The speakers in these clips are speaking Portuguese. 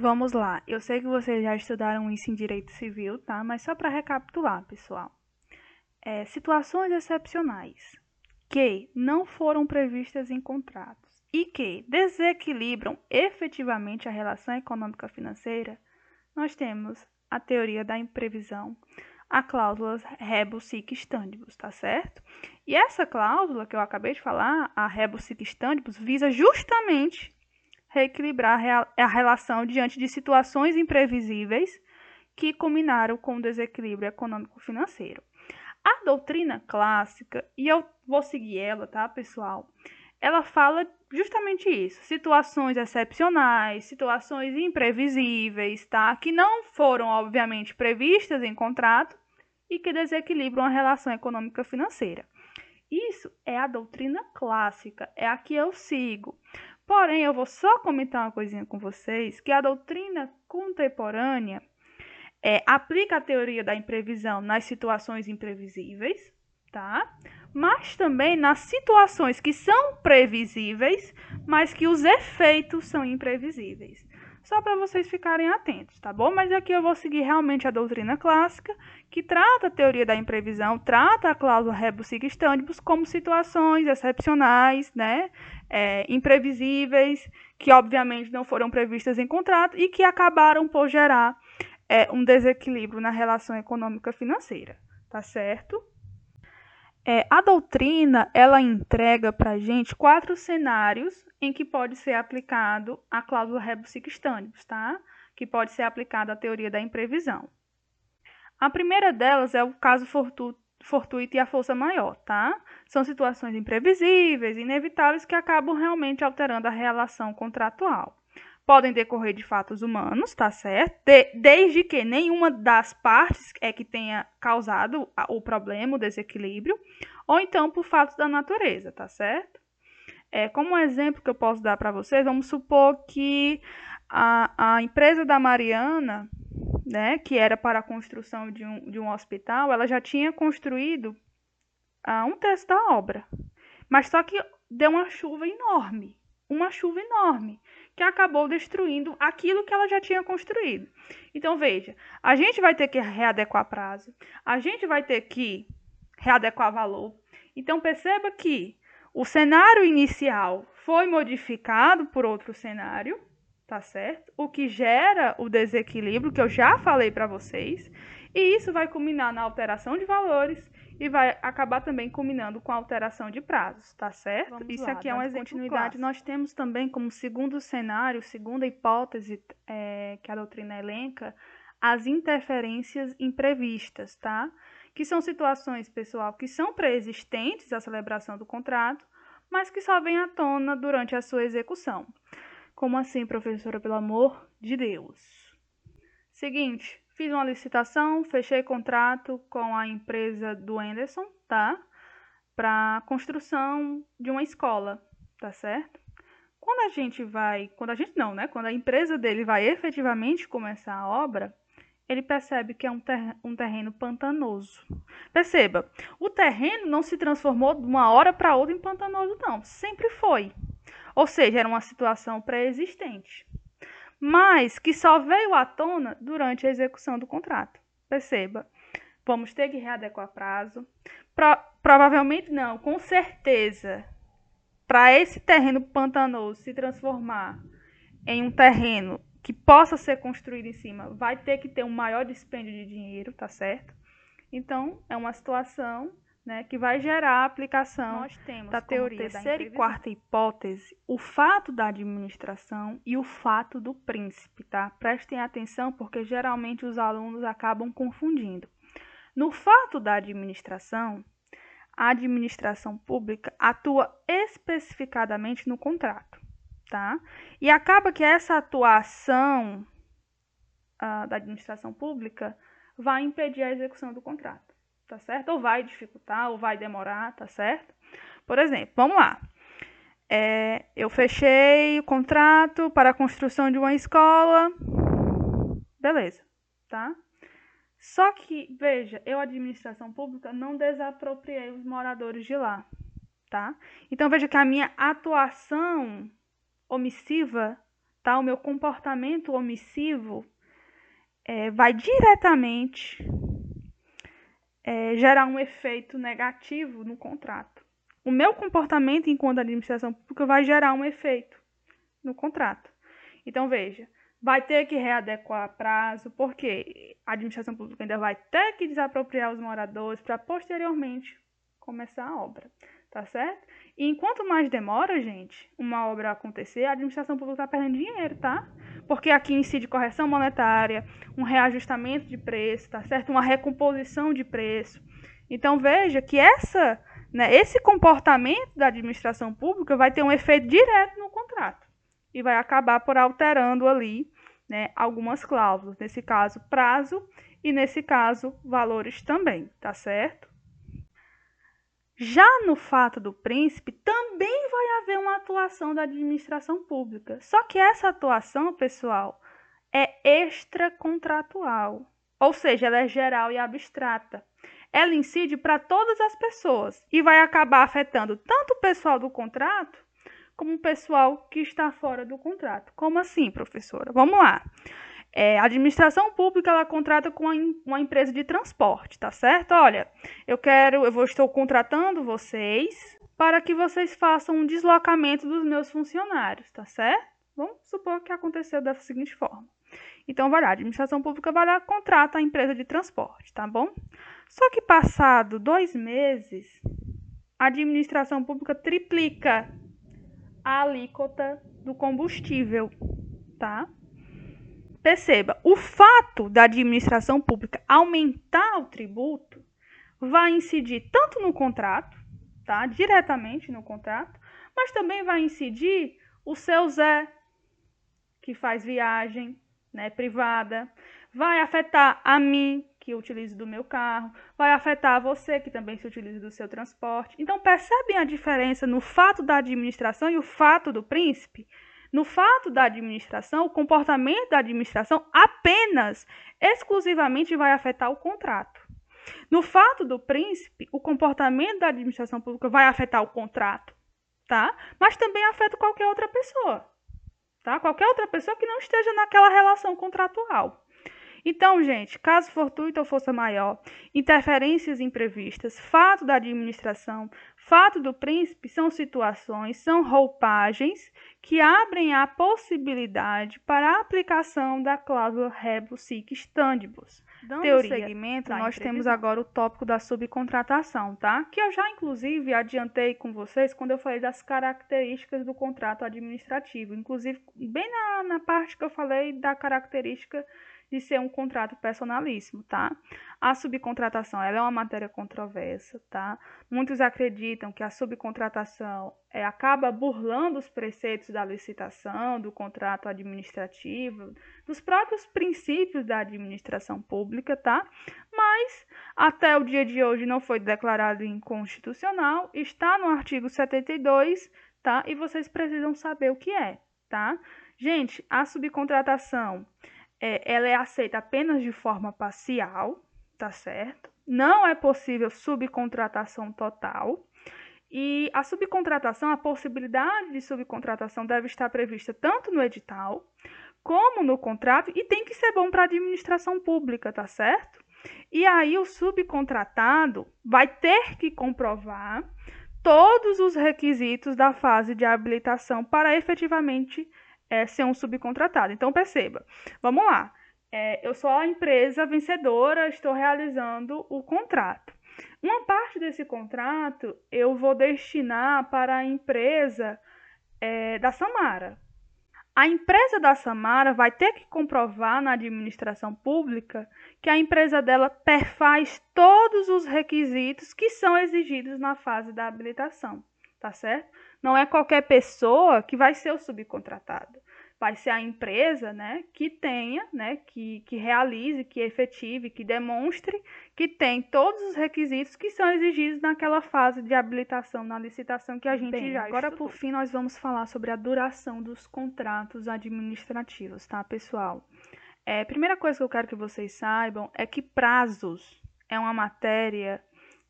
Vamos lá, eu sei que vocês já estudaram isso em Direito Civil, tá? Mas só para recapitular, pessoal. Situações excepcionais que não foram previstas em contratos e que desequilibram efetivamente a relação econômica financeira, nós temos a teoria da imprevisão, a cláusula rebus sic stantibus, tá certo? E essa cláusula que eu acabei de falar, a rebus sic stantibus, visa justamente reequilibrar a relação diante de situações imprevisíveis que combinaram com o desequilíbrio econômico-financeiro. A doutrina clássica, e eu vou seguir ela, tá, pessoal? Ela fala justamente isso, situações excepcionais, situações imprevisíveis, tá? Que não foram, obviamente, previstas em contrato e que desequilibram a relação econômica financeira. Isso é a doutrina clássica, é a que eu sigo. Porém, eu vou só comentar uma coisinha com vocês, que a doutrina contemporânea aplica a teoria da imprevisão nas situações imprevisíveis, tá? Mas também nas situações que são previsíveis, mas que os efeitos são imprevisíveis. Só para vocês ficarem atentos, tá bom? Mas aqui eu vou seguir realmente a doutrina clássica, que trata a teoria da imprevisão, trata a cláusula rebus sic stantibus como situações excepcionais, né? Imprevisíveis, que obviamente não foram previstas em contrato e que acabaram por gerar um desequilíbrio na relação econômica financeira, tá certo? A doutrina, ela entrega para a gente 4 cenários em que pode ser aplicado a cláusula rebus sic stantibus, tá? Que pode ser aplicada a teoria da imprevisão. A primeira delas é o caso fortuito e a força maior, tá? São situações imprevisíveis, inevitáveis, que acabam realmente alterando a relação contratual. Podem decorrer de fatos humanos, tá certo? Desde que nenhuma das partes que tenha causado o problema, o desequilíbrio, ou então por fatos da natureza, tá certo? Como um exemplo que eu posso dar para vocês, vamos supor que a empresa da Mariana, né, que era para a construção de um hospital, ela já tinha construído um terço da obra, mas só que deu uma chuva enorme, que acabou destruindo aquilo que ela já tinha construído. Então, veja, a gente vai ter que readequar prazo, a gente vai ter que readequar valor. Então, perceba que o cenário inicial foi modificado por outro cenário, tá certo? O que gera o desequilíbrio, que eu já falei para vocês, e isso vai culminar na alteração de valores e vai acabar também culminando com a alteração de prazos, tá certo? Vamos isso lá, aqui é um exemplo continuidade. Clássico. Nós temos também como segundo cenário, segunda hipótese que a doutrina elenca, as interferências imprevistas, tá? Que são situações, pessoal, que são pré-existentes à celebração do contrato, mas que só vêm à tona durante a sua execução. Como assim, professora, pelo amor de Deus? Seguinte, fiz uma licitação, fechei contrato com a empresa do Anderson, tá? Para construção de uma escola, tá certo? Quando a empresa dele vai efetivamente começar a obra, ele percebe que é um terreno pantanoso. Perceba, o terreno não se transformou de uma hora para outra em pantanoso, não. Sempre foi. Ou seja, era uma situação pré-existente, mas que só veio à tona durante a execução do contrato. Perceba, vamos ter que readequar prazo. Provavelmente não, com certeza, para esse terreno pantanoso se transformar em um terreno que possa ser construído em cima, vai ter que ter um maior dispêndio de dinheiro, tá certo? Então, é uma situação, né, que vai gerar a aplicação da teoria da imprevisão. Terceira e quarta hipótese, o fato da administração e o fato do príncipe, tá? Prestem atenção porque geralmente os alunos acabam confundindo. No fato da administração, a administração pública atua especificadamente no contrato, tá? E acaba que essa atuação da administração pública vai impedir a execução do contrato, tá certo? Ou vai dificultar, ou vai demorar, tá certo? Por exemplo, vamos lá. Eu fechei o contrato para a construção de uma escola. Beleza, tá? Só que, veja, eu, administração pública, não desapropriei os moradores de lá, tá? Então, veja que a minha atuação omissiva tá? O meu comportamento omissivo vai diretamente gerar um efeito negativo no contrato. O meu comportamento enquanto administração pública vai gerar um efeito no contrato. Então, veja, vai ter que readequar prazo, porque a administração pública ainda vai ter que desapropriar os moradores para posteriormente começar a obra, tá certo? E enquanto mais demora, gente, uma obra acontecer, a administração pública está perdendo dinheiro, tá? Porque aqui incide correção monetária, um reajustamento de preço, tá certo? Uma recomposição de preço. Então, veja que esse comportamento da administração pública vai ter um efeito direto no contrato e vai acabar por alterando ali, né, algumas cláusulas, nesse caso prazo e nesse caso valores também, tá certo? Já no fato do príncipe, também vai haver uma atuação da administração pública. Só que essa atuação, pessoal, é extracontratual. Ou seja, ela é geral e abstrata. Ela incide para todas as pessoas e vai acabar afetando tanto o pessoal do contrato como o pessoal que está fora do contrato. Como assim, professora? Vamos lá. A administração pública, ela contrata com uma empresa de transporte, tá certo? Olha, estou contratando vocês para que vocês façam um deslocamento dos meus funcionários, tá certo? Vamos supor que aconteceu dessa seguinte forma. Então, vai lá, a administração pública vai lá, contrata a empresa de transporte, tá bom? Só que passado 2 meses, a administração pública triplica a alíquota do combustível, tá? Perceba, o fato da administração pública aumentar o tributo vai incidir tanto no contrato, tá? Diretamente no contrato, mas também vai incidir o seu Zé, que faz viagem, né, privada, vai afetar a mim, que utilizo do meu carro, vai afetar você, que também se utiliza do seu transporte. Então, percebem a diferença no fato da administração e o fato do príncipe? No fato da administração, o comportamento da administração apenas, exclusivamente, vai afetar o contrato. No fato do príncipe, o comportamento da administração pública vai afetar o contrato, tá? Mas também afeta qualquer outra pessoa, tá? Qualquer outra pessoa que não esteja naquela relação contratual. Então, gente, caso fortuito ou força maior, interferências imprevistas, fato da administração, fato do príncipe são situações, são roupagens que abrem a possibilidade para a aplicação da cláusula rebus sic stantibus. Dando seguimento, nós temos agora o tópico da subcontratação, tá? Que eu já, inclusive, adiantei com vocês quando eu falei das características do contrato administrativo. Inclusive, bem na parte que eu falei da característica de ser um contrato personalíssimo, tá? A subcontratação, ela é uma matéria controversa, tá? Muitos acreditam que a subcontratação acaba burlando os preceitos da licitação, do contrato administrativo, dos próprios princípios da administração pública, tá? Mas, até o dia de hoje, não foi declarado inconstitucional, está no artigo 72, tá? E vocês precisam saber o que é, tá? Gente, a subcontratação, ela é aceita apenas de forma parcial, tá certo? Não é possível subcontratação total. E a subcontratação, a possibilidade de subcontratação deve estar prevista tanto no edital como no contrato e tem que ser bom para a administração pública, tá certo? E aí o subcontratado vai ter que comprovar todos os requisitos da fase de habilitação para efetivamente ser um subcontratado. Então, perceba, vamos lá, eu sou a empresa vencedora, estou realizando o contrato. Uma parte desse contrato eu vou destinar para a empresa da Samara. A empresa da Samara vai ter que comprovar na administração pública que a empresa dela perfaz todos os requisitos que são exigidos na fase da habilitação, tá certo? Não é qualquer pessoa que vai ser o subcontratado. Vai ser a empresa, né, que tenha, né, que realize, que efetive, que demonstre que tem todos os requisitos que são exigidos naquela fase de habilitação, na licitação que a gente já estudou. Agora, por fim, nós vamos falar sobre a duração dos contratos administrativos, tá, pessoal? A primeira coisa que eu quero que vocês saibam é que prazos é uma matéria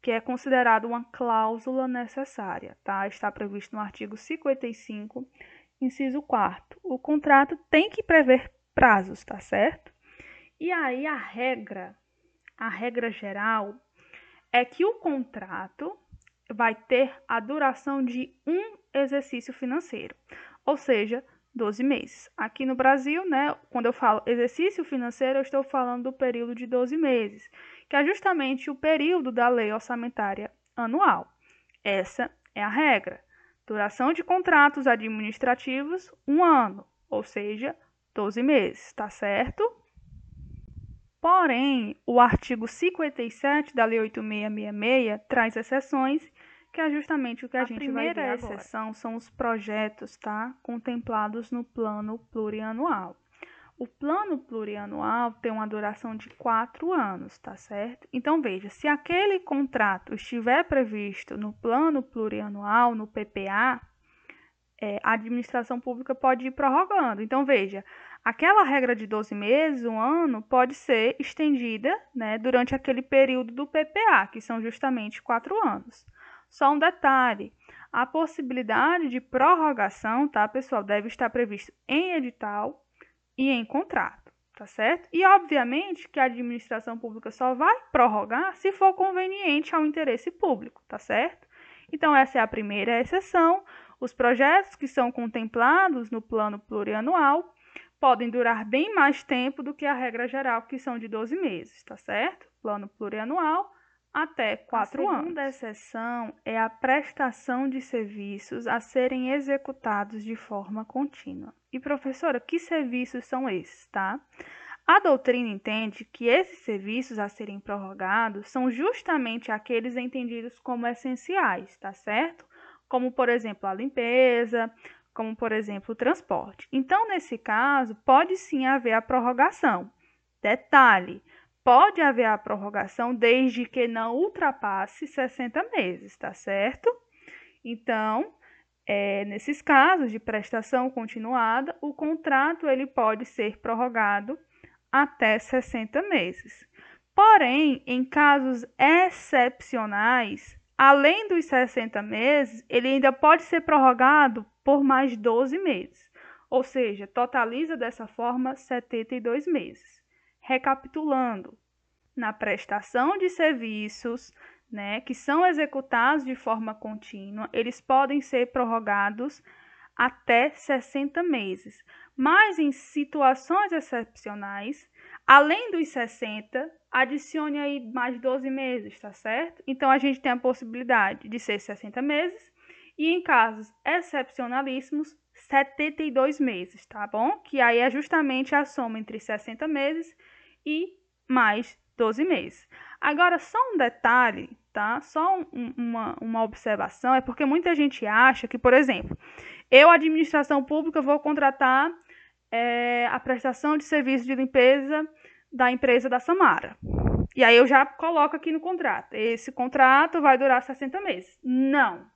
que é considerada uma cláusula necessária, tá? Está previsto no artigo 55, Inciso 4º, o contrato tem que prever prazos, tá certo? E aí a regra geral é que o contrato vai ter a duração de um exercício financeiro, ou seja, 12 meses. Aqui no Brasil, né, quando eu falo exercício financeiro, eu estou falando do período de 12 meses, que é justamente o período da lei orçamentária anual. Essa é a regra. Duração de contratos administrativos, um ano, ou seja, 12 meses, tá certo? Porém, o artigo 57 da lei 8.666 traz exceções, que é justamente o que a gente vai ver agora. A primeira exceção são os projetos, tá? Contemplados no plano plurianual. O plano plurianual tem uma duração de 4 anos, tá certo? Então, veja, se aquele contrato estiver previsto no plano plurianual, no PPA, a administração pública pode ir prorrogando. Então, veja, aquela regra de 12 meses, um ano, pode ser estendida, né, durante aquele período do PPA, que são justamente 4 anos. Só um detalhe, a possibilidade de prorrogação, tá, pessoal, deve estar previsto em edital e em contrato, tá certo? E, obviamente, que a administração pública só vai prorrogar se for conveniente ao interesse público, tá certo? Então, essa é a primeira exceção. Os projetos que são contemplados no plano plurianual podem durar bem mais tempo do que a regra geral, que são de 12 meses, tá certo? Plano plurianual até 4 anos. A segunda exceção é a prestação de serviços a serem executados de forma contínua. E, professora, que serviços são esses, tá? A doutrina entende que esses serviços a serem prorrogados são justamente aqueles entendidos como essenciais, tá certo? Como, por exemplo, a limpeza, como, por exemplo, o transporte. Então, nesse caso, pode sim haver a prorrogação. Detalhe, pode haver a prorrogação desde que não ultrapasse 60 meses, tá certo? Então, nesses casos de prestação continuada, o contrato ele pode ser prorrogado até 60 meses. Porém, em casos excepcionais, além dos 60 meses, ele ainda pode ser prorrogado por mais 12 meses. Ou seja, totaliza dessa forma 72 meses. Recapitulando, na prestação de serviços, né, que são executados de forma contínua, eles podem ser prorrogados até 60 meses. Mas em situações excepcionais, além dos 60, adicione aí mais 12 meses, tá certo? Então, a gente tem a possibilidade de ser 60 meses e em casos excepcionalíssimos, 72 meses, tá bom? Que aí é justamente a soma entre 60 meses e mais 12 meses. Agora, só um detalhe, tá? Só uma observação, é porque muita gente acha que, por exemplo, eu, administração pública, vou contratar a prestação de serviço de limpeza da empresa da Samara. E aí eu já coloco aqui no contrato. Esse contrato vai durar 60 meses. Não.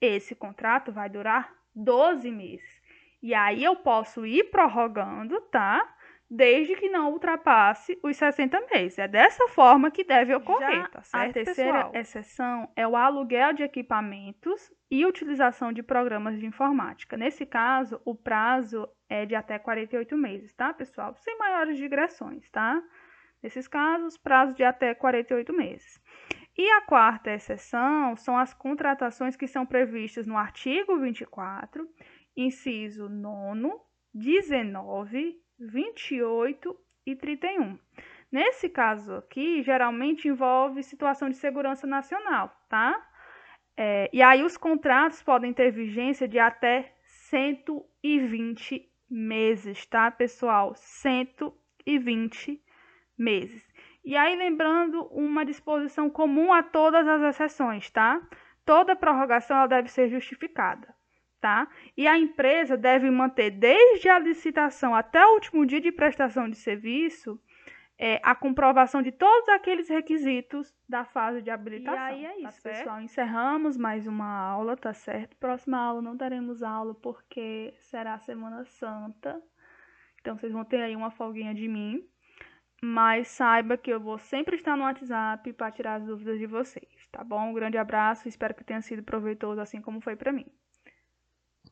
Esse contrato vai durar 12 meses. E aí eu posso ir prorrogando, tá? Desde que não ultrapasse os 60 meses. É dessa forma que deve ocorrer, tá certo? A terceira exceção é o aluguel de equipamentos e utilização de programas de informática. Nesse caso, o prazo é de até 48 meses, tá, pessoal? Sem maiores digressões, tá? Nesses casos, prazo de até 48 meses. E a quarta exceção são as contratações que são previstas no artigo 24, inciso 9, 19, 28 e 31. Nesse caso aqui, geralmente envolve situação de segurança nacional, tá? E aí os contratos podem ter vigência de até 120 meses, tá, pessoal? 120 meses. E aí, lembrando, uma disposição comum a todas as exceções, tá? Toda prorrogação ela deve ser justificada. Tá? E a empresa deve manter desde a licitação até o último dia de prestação de serviço a comprovação de todos aqueles requisitos da fase de habilitação. E aí é isso, tá, pessoal. Encerramos mais uma aula, tá certo? Próxima aula não teremos aula porque será a Semana Santa. Então, vocês vão ter aí uma folguinha de mim. Mas saiba que eu vou sempre estar no WhatsApp para tirar as dúvidas de vocês, tá bom? Um grande abraço, espero que tenha sido proveitoso assim como foi para mim.